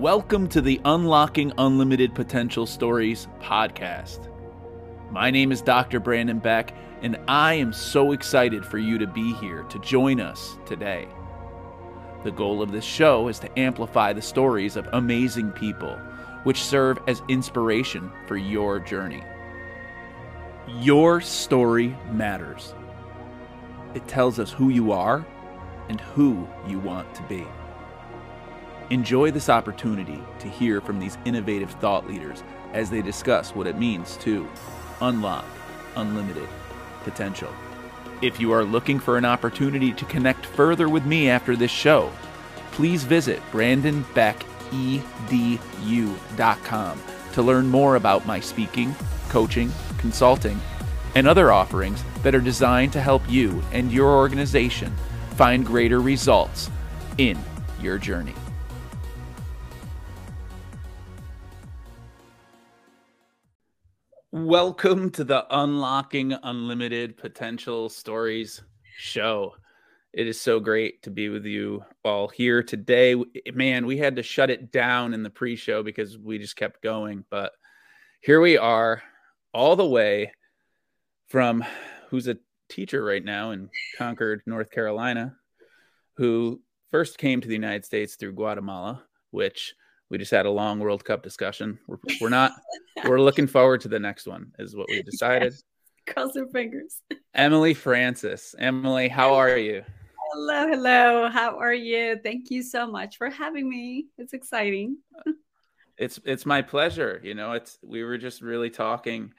Welcome to the Unlocking Unlimited Potential Stories podcast. My name is Dr. Brandon Beck, and I am so excited for you to be here to join us today. The goal of this show is to amplify the stories of amazing people, which serve as inspiration for your journey. Your story matters. It tells us who you are and who you want to be. Enjoy this opportunity to hear from these innovative thought leaders as they discuss what it means to unlock unlimited potential. If you are looking for an opportunity to connect further with me after this show, please visit BrandonBeckEDU.com to learn more about my speaking, coaching, consulting, and other offerings that are designed to help you and your organization find greater results in your journey. Welcome to the Unlocking Unlimited Potential Stories show. It is so great to be with you all here today. Man, we had to shut it down in the pre-show because we just kept going. But here we are, all the way from who's a teacher right now in Concord, North Carolina, who first came to the United States through Guatemala, which we just had a long World Cup discussion. We're looking forward to the next one is what we decided. Yeah. Cross our fingers. Emily Francis. Emily, how are you? Hello. How are you? Thank you so much for having me. It's exciting. It's my pleasure. You know, we were just really talking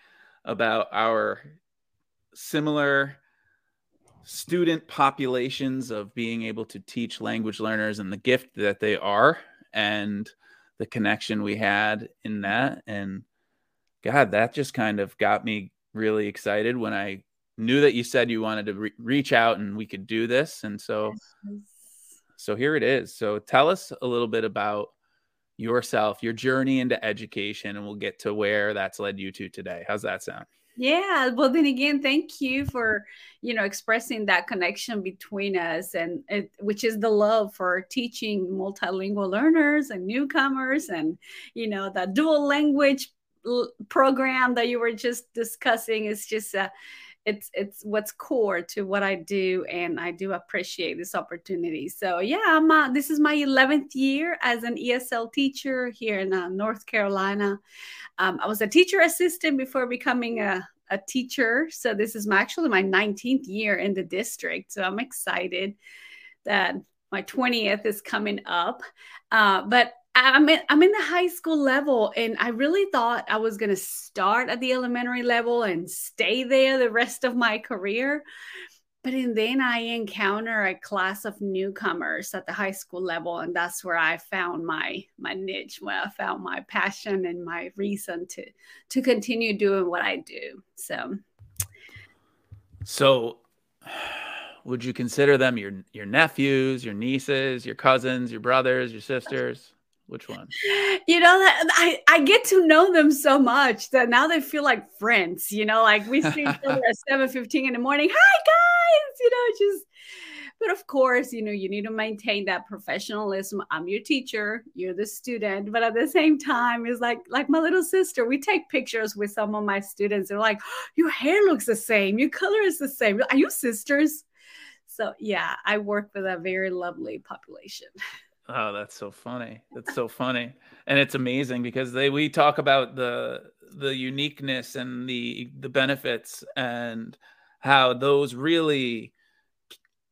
about our similar student populations of being able to teach language learners and the gift that they are, and the connection we had in that. And God, that just kind of got me really excited when I knew that you said you wanted to reach out and we could do this. And so here it is. So tell us a little bit about yourself, your journey into education, and we'll get to where that's led you to today. How's that sound? Yeah. Well, then again, thank you for, expressing that connection between us and which is the love for teaching multilingual learners and newcomers and, that dual language program that you were just discussing is just, it's what's core to what I do. And I do appreciate this opportunity. So yeah, this is my 11th year as an ESL teacher here in North Carolina. I was a teacher assistant before becoming a teacher. So this is actually my 19th year in the district. So I'm excited that my 20th is coming up. But I'm in the high school level, and I really thought I was going to start at the elementary level and stay there the rest of my career. But then I encounter a class of newcomers at the high school level, and that's where I found my niche, where I found my passion and my reason to continue doing what I do. So would you consider them your nephews, your nieces, your cousins, your brothers, your sisters? Which one? I get to know them so much that now they feel like friends, like we see each other at 7:15 in the morning. Hi, guys, but of course, you need to maintain that professionalism. I'm your teacher, you're the student. But at the same time, it's like my little sister, we take pictures with some of my students. They're like, oh, your hair looks the same. Your color is the same. Are you sisters? So yeah, I work with a very lovely population. Oh, that's so funny. And it's amazing because we talk about the uniqueness and the benefits and how those really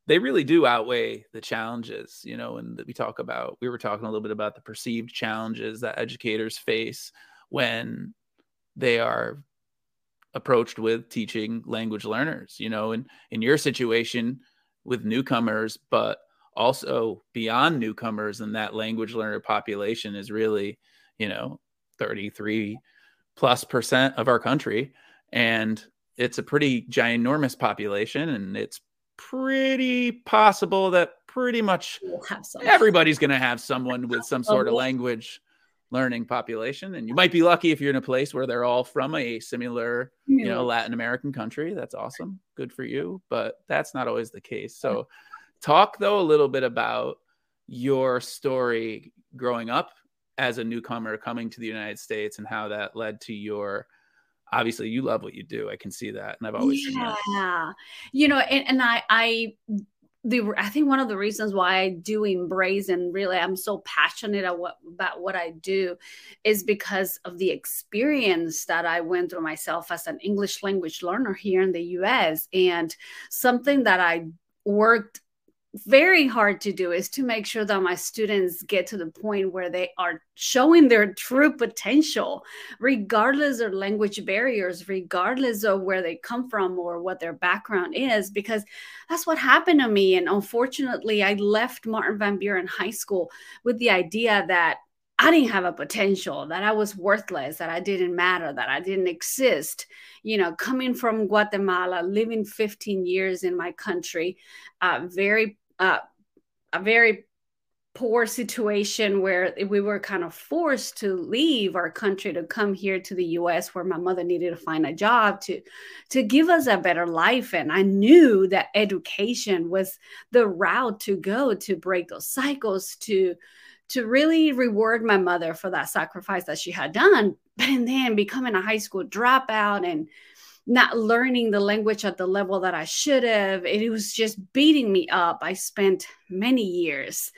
do outweigh the challenges, and we were talking a little bit about the perceived challenges that educators face when they are approached with teaching language learners, and in your situation with newcomers, but also beyond newcomers, and that language learner population is really, 33%+ of our country. And it's a pretty ginormous population, and it's pretty possible that pretty much everybody's going to have someone with some sort of language learning population. And you might be lucky if you're in a place where they're all from a similar, Latin American country. That's awesome. Good for you. But that's not always the case. So talk, though, a little bit about your story growing up as a newcomer coming to the United States and how that led to your, obviously you love what you do. I can see that. And I've always, you know, I think one of the reasons why I do embrace and really I'm so passionate about what I do is because of the experience that I went through myself as an English language learner here in the US. And something that I worked very hard to do is to make sure that my students get to the point where they are showing their true potential, regardless of language barriers, regardless of where they come from or what their background is, because that's what happened to me. And unfortunately, I left Martin Van Buren High School with the idea that I didn't have a potential, that I was worthless, that I didn't matter, that I didn't exist. You know, coming from Guatemala, living 15 years in my country, a very poor situation where we were kind of forced to leave our country to come here to the US, where my mother needed to find a job to give us a better life. And I knew that education was the route to go to break those cycles, to really reward my mother for that sacrifice that she had done. And then becoming a high school dropout and not learning the language at the level that I should have, it was just beating me up. I spent many years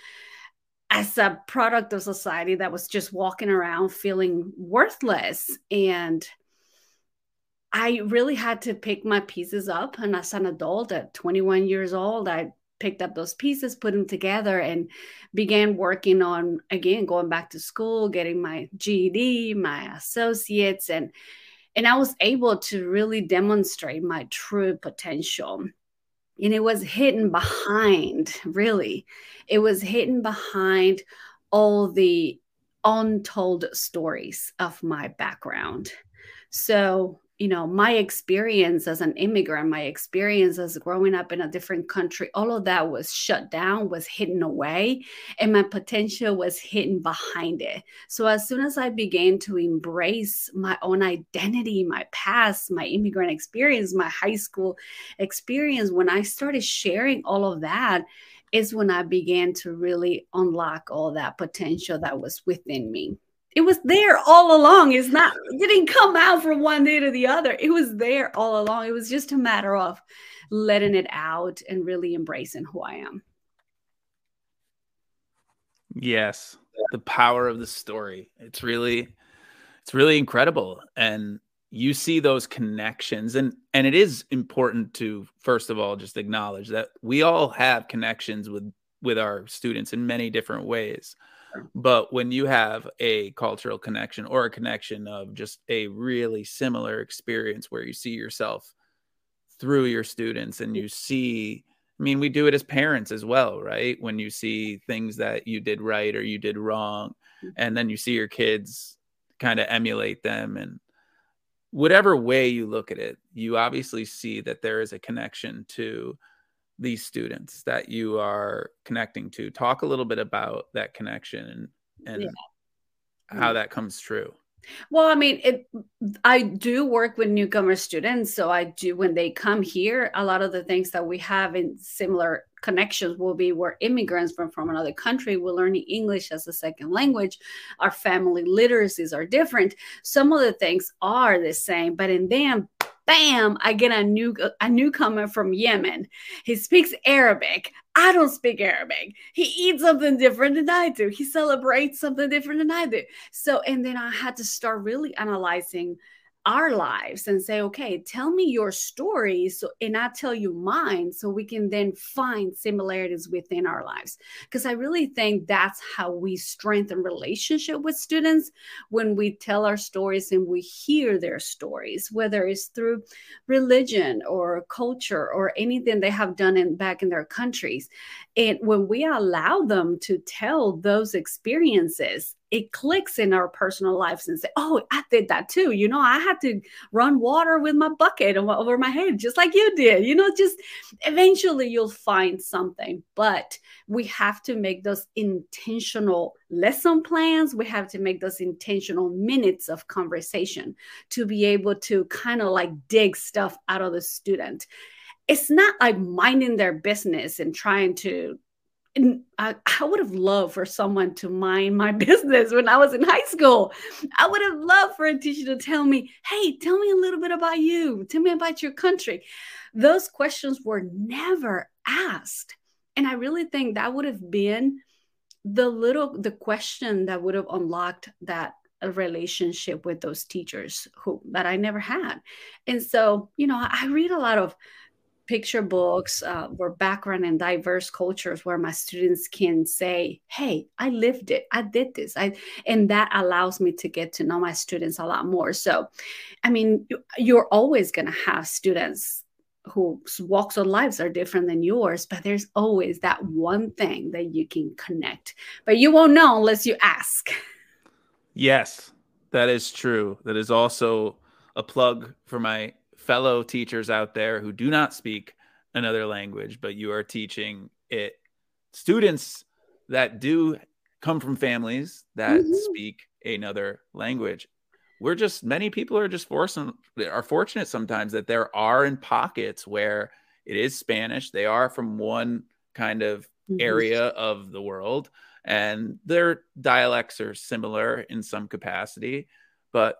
as a product of society that was just walking around feeling worthless. And I really had to pick my pieces up. And as an adult at 21 years old, I picked up those pieces, put them together, and began working on, again, going back to school, getting my GED, my associates, and I was able to really demonstrate my true potential. And it was hidden behind, really, it was hidden behind all the untold stories of my background. So, you know, my experience as an immigrant, my experience as growing up in a different country, all of that was shut down, was hidden away, and my potential was hidden behind it. So as soon as I began to embrace my own identity, my past, my immigrant experience, my high school experience, when I started sharing all of that, is when I began to really unlock all that potential that was within me. It was there all along. It didn't come out from one day to the other. It was there all along. It was just a matter of letting it out and really embracing who I am. Yes. The power of the story. It's really incredible. And you see those connections, and it is important to, first of all, just acknowledge that we all have connections with our students in many different ways. But when you have a cultural connection or a connection of just a really similar experience where you see yourself through your students, and you see, I mean, we do it as parents as well, right? When you see things that you did right or you did wrong, and then you see your kids kind of emulate them, and whatever way you look at it, you obviously see that there is a connection to these students that you are connecting to. Talk a little bit about that connection and how that comes true. Well, I mean, I do work with newcomer students. So I do, when they come here, a lot of the things that we have in similar connections will be where immigrants from another country will learn English as a second language. Our family literacies are different. Some of the things are the same, but in them, bam, I get a newcomer from Yemen. He speaks Arabic. I don't speak Arabic. He eats something different than I do. He celebrates something different than I do. So, and then I had to start really analyzing our lives and say, okay, tell me your story, and I'll tell you mine, so we can then find similarities within our lives. Because I really think that's how we strengthen relationship with students, when we tell our stories and we hear their stories, whether it's through religion or culture or anything they have done back in their countries. And when we allow them to tell those experiences, it clicks in our personal lives and say, oh, I did that too. You know, I had to run water with my bucket over my head, just like you did. You know, just eventually you'll find something. But we have to make those intentional lesson plans. We have to make those intentional minutes of conversation to be able to kind of like dig stuff out of the student. It's not like minding their business and trying to And I would have loved for someone to mind my business when I was in high school. I would have loved for a teacher to tell me, hey, tell me a little bit about you. Tell me about your country. Those questions were never asked. And I really think that would have been the question that would have unlocked that relationship with those teachers that I never had. And so, you know, I read a lot of picture books where background and diverse cultures where my students can say, hey, I lived it. I did this. And that allows me to get to know my students a lot more. So, I mean, you're always going to have students whose walks of lives are different than yours, but there's always that one thing that you can connect, but you won't know unless you ask. Yes, that is true. That is also a plug for my fellow teachers out there who do not speak another language, but you are teaching it. Students that do come from families that speak another language. Many people are just fortunate sometimes that there are in pockets where it is Spanish. They are from one kind of area of the world and their dialects are similar in some capacity. But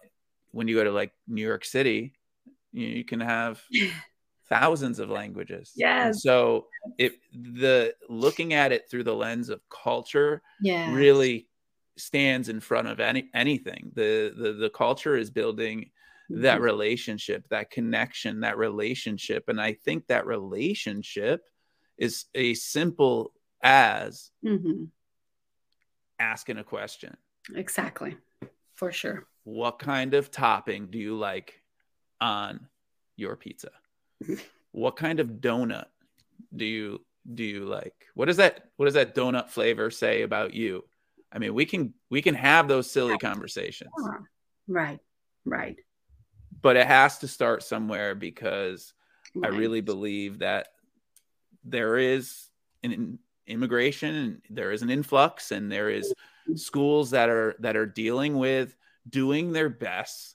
when you go to like New York City, you can have thousands of languages. Yes. And so looking at it through the lens of culture really stands in front of anything. The culture is building that relationship, that connection, that relationship. And I think that relationship is as simple as asking a question. Exactly. For sure. What kind of topping do you like on your pizza? What kind of donut do you like? What does that donut flavor say about you? I mean, we can have those silly conversations. Right. But it has to start somewhere, because I really believe that there is an immigration and there is an influx and there is schools that are dealing with doing their best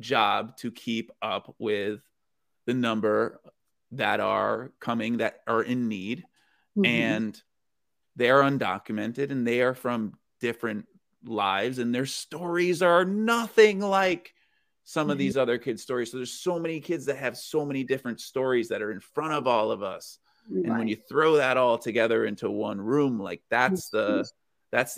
job to keep up with the number that are in need, and they are undocumented and they are from different lives and their stories are nothing like some of these other kids' stories. So there's so many kids that have so many different stories that are in front of all of us. Right. And when you throw that all together into one room, like that's the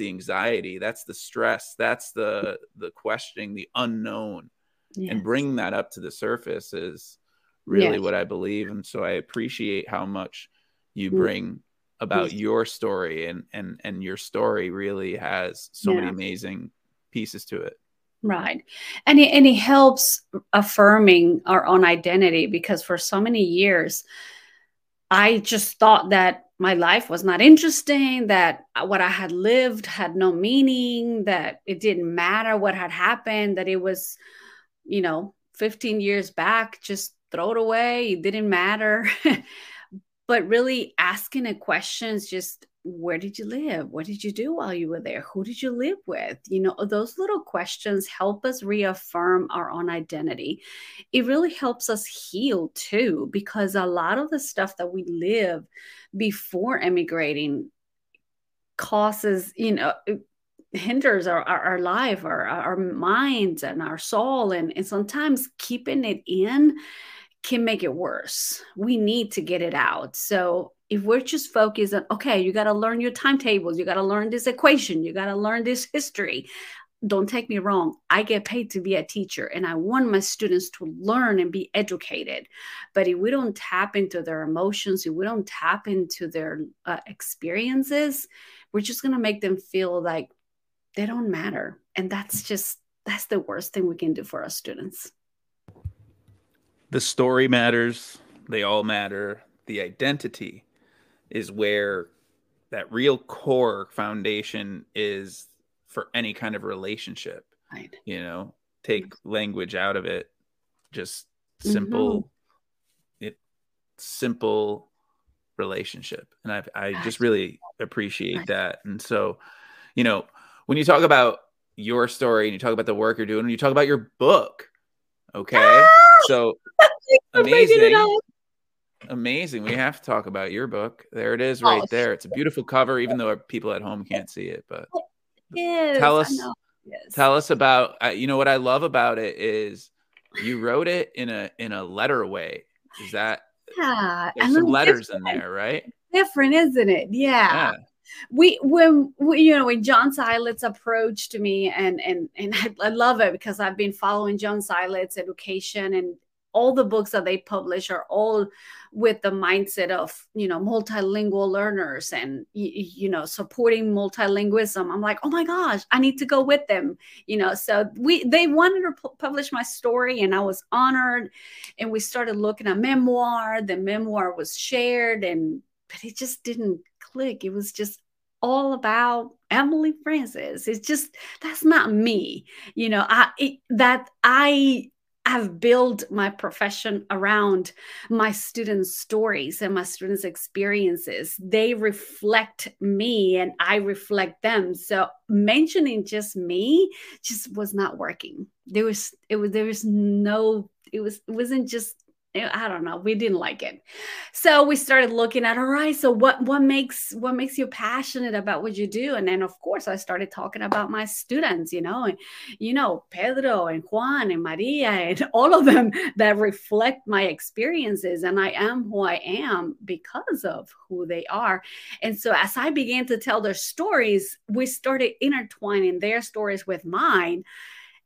anxiety, that's the stress, that's the questioning, the unknown. Yes. And bringing that up to the surface is really what I believe. And so I appreciate how much you bring about your story, and your story really has so many amazing pieces to it. Right. And it helps affirming our own identity, because for so many years, I just thought that my life was not interesting, that what I had lived had no meaning, that it didn't matter what had happened, that it was, 15 years back, just throw it away. It didn't matter. But really asking a question is just, where did you live? What did you do while you were there? Who did you live with? Those little questions help us reaffirm our own identity. It really helps us heal too, because a lot of the stuff that we live before emigrating causes, hinders our life, our minds and our soul. And sometimes keeping it in can make it worse. We need to get it out. So if we're just focused on, okay, you got to learn your timetables, you got to learn this equation, you got to learn this history. Don't take me wrong. I get paid to be a teacher and I want my students to learn and be educated. But if we don't tap into their emotions, if we don't tap into their experiences, we're just going to make them feel like they don't matter. And that's the worst thing we can do for our students. The story matters. They all matter. The identity is where that real core foundation is for any kind of relationship. Right. Take language out of it. Just simple relationship. And I just really appreciate that. And so, when you talk about your story and you talk about the work you're doing and you talk about your book, okay? So amazing. amazing. We have to talk about your book. There it is right there. It's a beautiful cover, even though people at home can't see it. But it is. Tell us about, you know, what I love about it is you wrote it in a letter way. Is that, yeah, there's some letters in there, right? Different, isn't it? Yeah. When John Sillett's approached me, and I love it because I've been following John Sillett's education, and all the books that they publish are all with the mindset of, you know, multilingual learners and, you know, supporting multilingualism. I'm like, oh my gosh, I need to go with them, you know. So they wanted to publish my story, and I was honored. And we started looking at memoir. The memoir was shared, but it just didn't click. It was just all about Emily Francis. It's just, that's not me, you know. I've built my profession around my students' stories and my students' experiences. They reflect me and I reflect them. So mentioning just me just was not working. I don't know. We didn't like it. So we started looking at, all right, so what makes you passionate about what you do? And then, of course, I started talking about my students, you know, and, you know, Pedro and Juan and Maria and all of them that reflect my experiences. And I am who I am because of who they are. And so as I began to tell their stories, we started intertwining their stories with mine.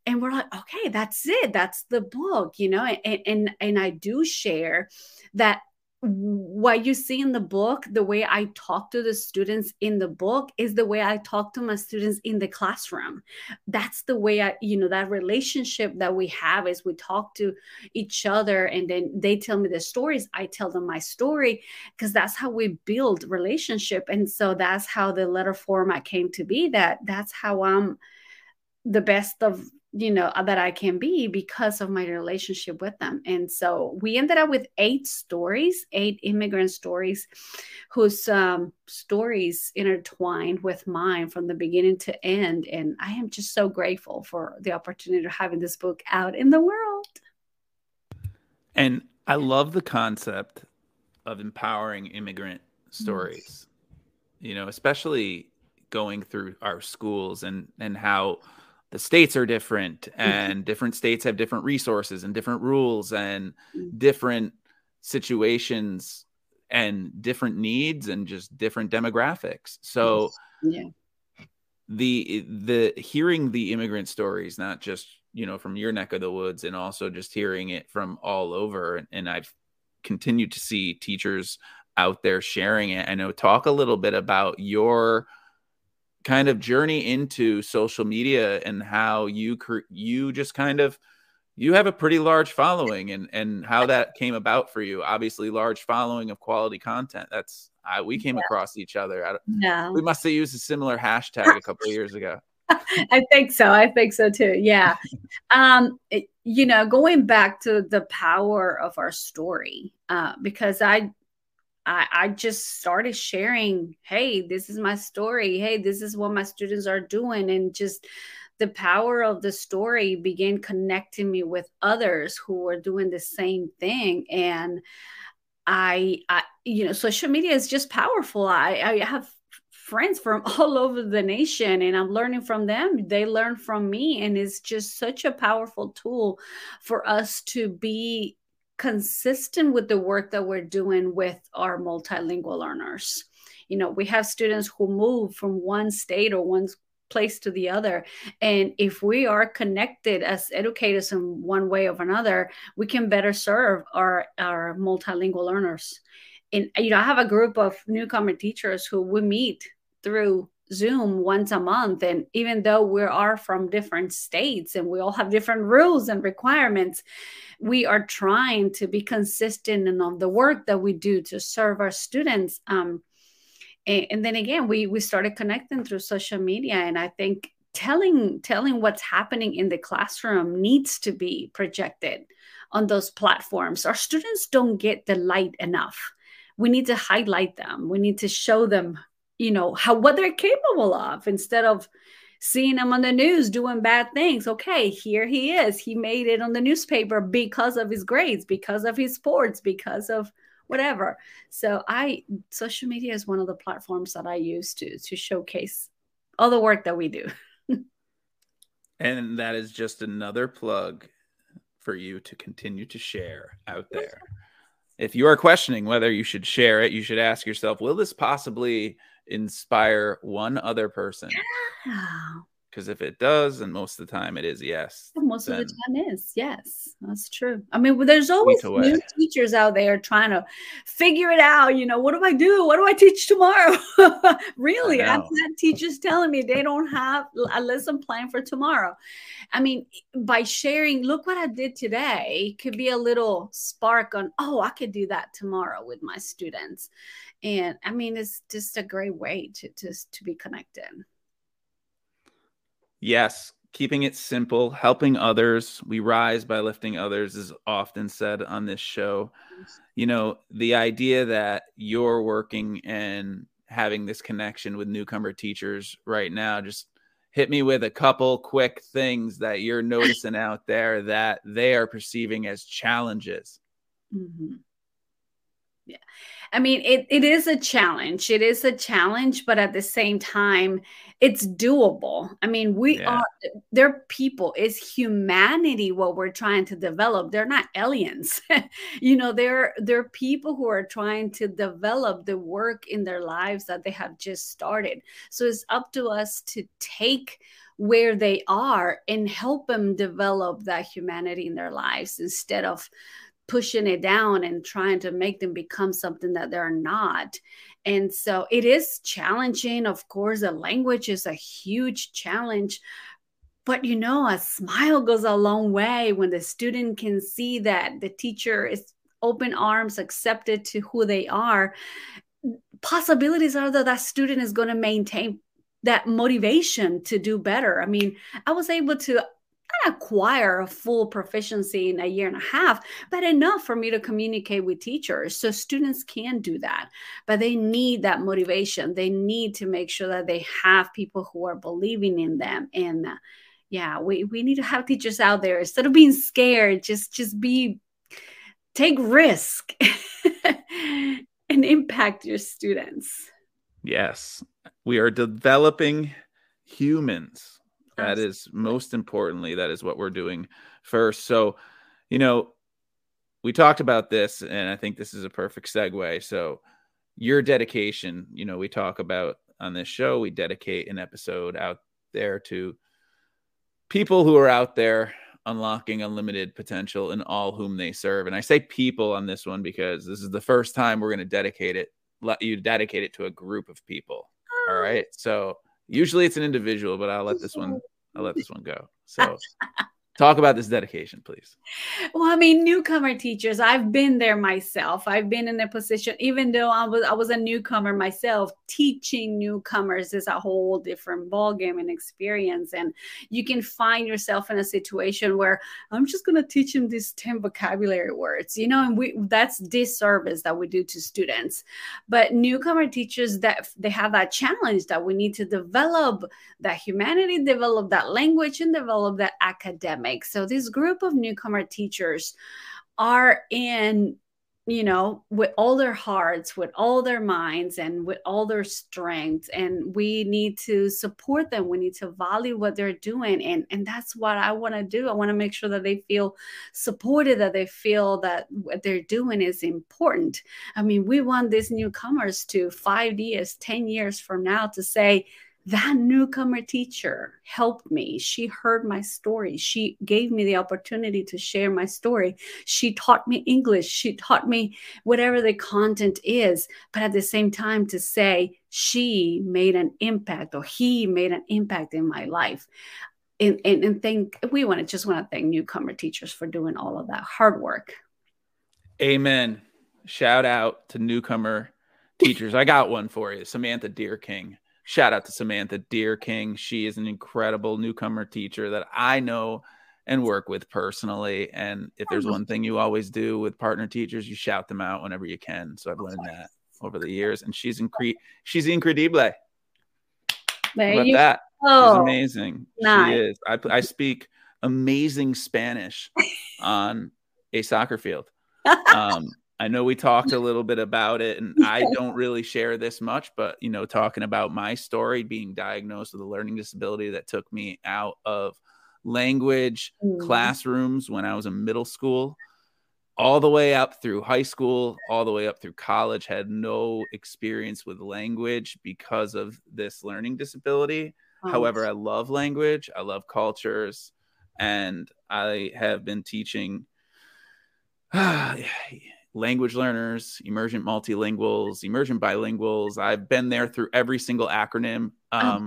And we're like, okay, that's it. That's the book, you know. And I do share that what you see in the book, the way I talk to the students in the book is the way I talk to my students in the classroom. That's the way I, you know, that relationship that we have is we talk to each other, and then they tell me their stories. I tell them my story, because that's how we build relationship. And so that's how the letter format came to be. That's how I'm the best of, you know, that I can be because of my relationship with them. And so we ended up with 8 immigrant stories whose stories intertwined with mine from the beginning to end. And I am just so grateful for the opportunity of having this book out in the world. And I love the concept of empowering immigrant stories, you know, especially going through our schools and how the states are different, and different states have different resources and different rules and different situations and different needs and just different demographics. So the hearing the immigrant stories, not just, you know, from your neck of the woods, and also just hearing it from all over. And I've continued to see teachers out there sharing it. I know, talk a little bit about your kind of journey into social media and how you have a pretty large following, and how that came about for you. Obviously, large following of quality content. That's we came across each other. We must have used a similar hashtag a couple of years ago. I think so too. Yeah. You know, going back to the power of our story, because I just started sharing, hey, this is my story. Hey, this is what my students are doing. And just the power of the story began connecting me with others who were doing the same thing. And I you know, social media is just powerful. I have friends from all over the nation, and I'm learning from them. They learn from me. And it's just such a powerful tool for us to be consistent with the work that we're doing with our multilingual learners. You know, we have students who move from one state or one place to the other. And if we are connected as educators in one way or another, we can better serve our multilingual learners. And, you know, I have a group of newcomer teachers who we meet through Zoom once a month. And even though we are from different states and we all have different rules and requirements, we are trying to be consistent in all the work that we do to serve our students. And then again, we started connecting through social media. And I think telling what's happening in the classroom needs to be projected on those platforms. Our students don't get the light enough. We need to highlight them. We need to show them, you know, what they're capable of, instead of seeing them on the news doing bad things. Okay, here he is. He made it on the newspaper because of his grades, because of his sports, because of whatever. So social media is one of the platforms that I use to showcase all the work that we do. And that is just another plug for you to continue to share out there. If you are questioning whether you should share it, you should ask yourself, will this possibly inspire one other person? Yeah. Because if it does, and most of the time it is, yes. Most of the time is, yes. That's true. I mean, there's always new teachers out there trying to figure it out. You know, what do I do? What do I teach tomorrow? Really, I've had teachers telling me they don't have a lesson plan for tomorrow. I mean, by sharing, look what I did today, could be a little spark on, oh, I could do that tomorrow with my students. And I mean, it's just a great way to be connected. Yes, keeping it simple, helping others. We rise by lifting others is often said on this show. You know, the idea that you're working and having this connection with newcomer teachers right now, just hit me with a couple quick things that you're noticing out there that they are perceiving as challenges. Mm-hmm. Yeah, I mean, it is a challenge. It is a challenge, but at the same time, it's doable. I mean, they're people. It's humanity what we're trying to develop. They're not aliens. You know, they're people who are trying to develop the work in their lives that they have just started. So it's up to us to take where they are and help them develop that humanity in their lives instead of pushing it down and trying to make them become something that they're not. And so it is challenging. Of course, the language is a huge challenge, but you know, a smile goes a long way when the student can see that the teacher is open arms, accepted to who they are. Possibilities are that student is going to maintain that motivation to do better. I mean, I was able to acquire a full proficiency in a year and a half, but enough for me to communicate with teachers. So students can do that, but they need that motivation. They need to make sure that they have people who are believing in them. And yeah, we need to have teachers out there, instead of being scared, take risk and impact your students. Yes, we are developing humans. That is, most importantly, that is what we're doing first. So, you know, we talked about this, and I think this is a perfect segue. So your dedication, you know, we talk about on this show, we dedicate an episode out there to people who are out there unlocking unlimited potential in all whom they serve. And I say people on this one because this is the first time we're going to dedicate it to a group of people. All right. So usually it's an individual, but I'll let this one go. So talk about this dedication, please. Well, I mean, newcomer teachers, I've been there myself. I've been in a position, even though I was a newcomer myself, teaching newcomers is a whole different ballgame and experience. And you can find yourself in a situation where I'm just going to teach them these 10 vocabulary words, you know, and that's disservice that we do to students. But newcomer teachers, that they have that challenge that we need to develop that humanity, develop that language, and develop that academic. So this group of newcomer teachers are in, you know, with all their hearts, with all their minds, and with all their strengths. And we need to support them. We need to value what they're doing. And that's what I want to do. I want to make sure that they feel supported, that they feel that what they're doing is important. I mean, we want these newcomers to 5 years, 10 years from now to say, that newcomer teacher helped me. She heard my story. She gave me the opportunity to share my story. She taught me English. She taught me whatever the content is. But at the same time, to say she made an impact or he made an impact in my life. And we just want to thank newcomer teachers for doing all of that hard work. Amen. Shout out to newcomer teachers. I got one for you. Samantha Deer King. Shout out to Samantha Deer King. She is an incredible newcomer teacher that I know and work with personally. And if there's one thing you always do with partner teachers, you shout them out whenever you can. So I've learned that over the years. And she's incredible. There about that? Go. She's amazing. Nice. She is. I speak amazing Spanish on a soccer field. I know we talked a little bit about it, and I don't really share this much, but, you know, talking about my story, being diagnosed with a learning disability that took me out of language classrooms when I was in middle school, all the way up through high school, all the way up through college, had no experience with language because of this learning disability. However, I love language. I love cultures. And I have been teaching language learners, emergent multilinguals, emergent bilinguals. I've been there through every single acronym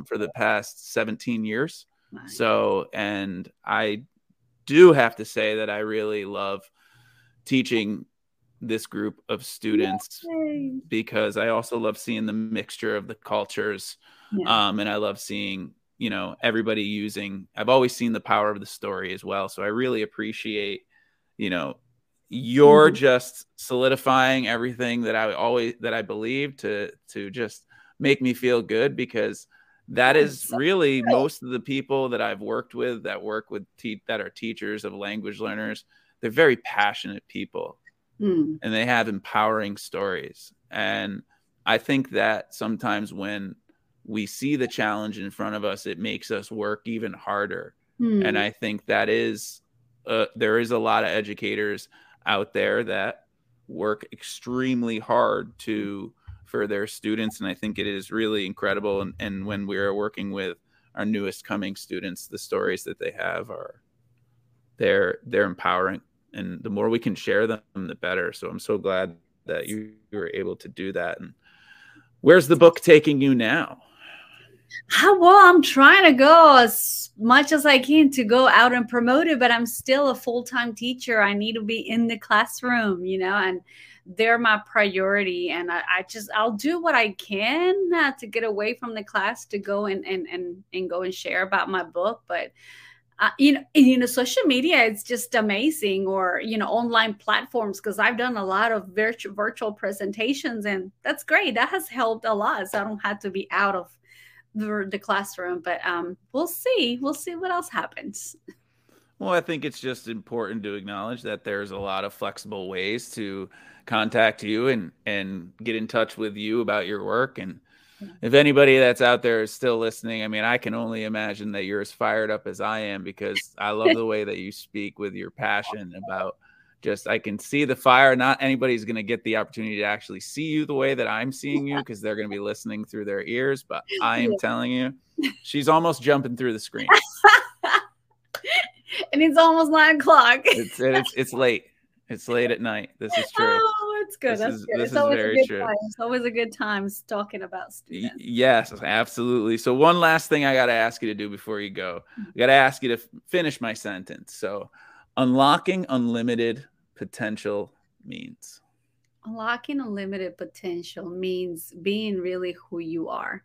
for the past 17 years. Nice. So, and I do have to say that I really love teaching this group of students because I also love seeing the mixture of the cultures. Yeah. And I love seeing, you know, everybody using, I've always seen the power of the story as well. So I really appreciate, you know, you're just solidifying everything that I always, that I believe to just make me feel good, because that is really most of the people that I've worked with that work with that are teachers of language learners. They're very passionate people and they have empowering stories. And I think that sometimes when we see the challenge in front of us, it makes us work even harder. And I think that is, there is a lot of educators out there that work extremely hard for their students. And I think it is really incredible. And when we're working with our newest coming students, the stories that they have are, they're empowering, and the more we can share them, the better. So I'm so glad that you were able to do that. And where's the book taking you now? Well, I'm trying to go as much as I can to go out and promote it, but I'm still a full-time teacher. I need to be in the classroom, you know, and they're my priority. And I'll do what I can to get away from the class to go and go and share about my book. But you know, social media, it's just amazing, or, you know, online platforms, because I've done a lot of virtual presentations, and that's great. That has helped a lot. So I don't have to be out of the classroom, but we'll see. We'll see what else happens. Well, I think it's just important to acknowledge that there's a lot of flexible ways to contact you and get in touch with you about your work. And if anybody that's out there is still listening, I mean, I can only imagine that you're as fired up as I am, because I love the way that you speak with your passion about just, I can see the fire. Not anybody's going to get the opportunity to actually see you the way that I'm seeing you, because they're going to be listening through their ears. But I am telling you, she's almost jumping through the screen. And it's almost 9:00. It's late. It's late at night. This is true. Oh, that's good. That's good. This is very true. It's always a good time talking about students. Yes, absolutely. So one last thing I got to ask you to do before you go. I got to ask you to finish my sentence. So unlocking unlimited potential means? Unlocking unlimited potential means being really who you are.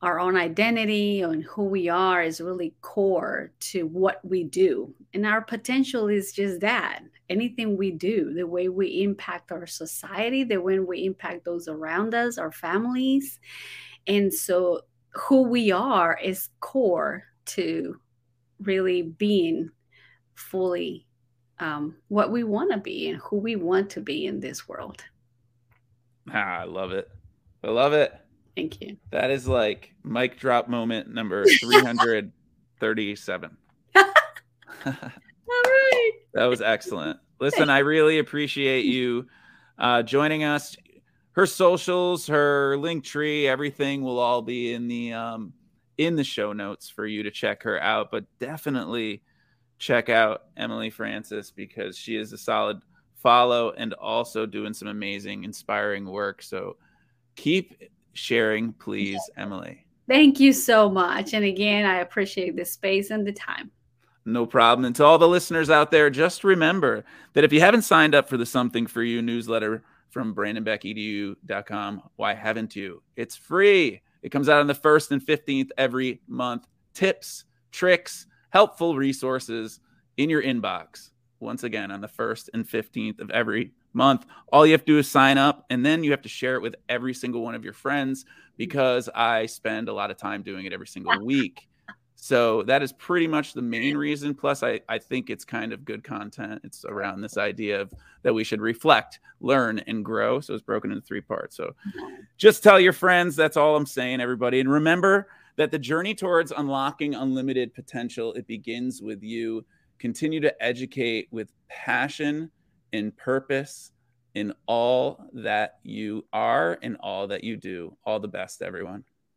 Our own identity and who we are is really core to what we do. And our potential is just that. Anything we do, the way we impact our society, the way we impact those around us, our families. And so who we are is core to really being fully what we want to be and who we want to be in this world. Ah, I love it. I love it. Thank you. That is like mic drop moment number 337. All right. That was excellent. Listen, I really appreciate you joining us. Her socials, her Linktree, everything will all be in the show notes for you to check her out. But definitely check out Emily Francis, because she is a solid follow and also doing some amazing, inspiring work. So keep sharing, please, Emily. Thank you so much. And again, I appreciate the space and the time. No problem. And to all the listeners out there, just remember that if you haven't signed up for the Something For You newsletter from BrandonBeckEDU.com, why haven't you? It's free. It comes out on the 1st and 15th every month. Tips, tricks, helpful resources in your inbox. Once again, on the 1st and 15th of every month. All you have to do is sign up, and then you have to share it with every single one of your friends, because I spend a lot of time doing it every single week. So that is pretty much the main reason. Plus, I think it's kind of good content. It's around this idea of that we should reflect, learn, and grow. So it's broken into three parts. So just tell your friends. That's all I'm saying, everybody. And remember that the journey towards unlocking unlimited potential, it begins with you. Continue to educate with passion and purpose in all that you are and all that you do. All the best, everyone.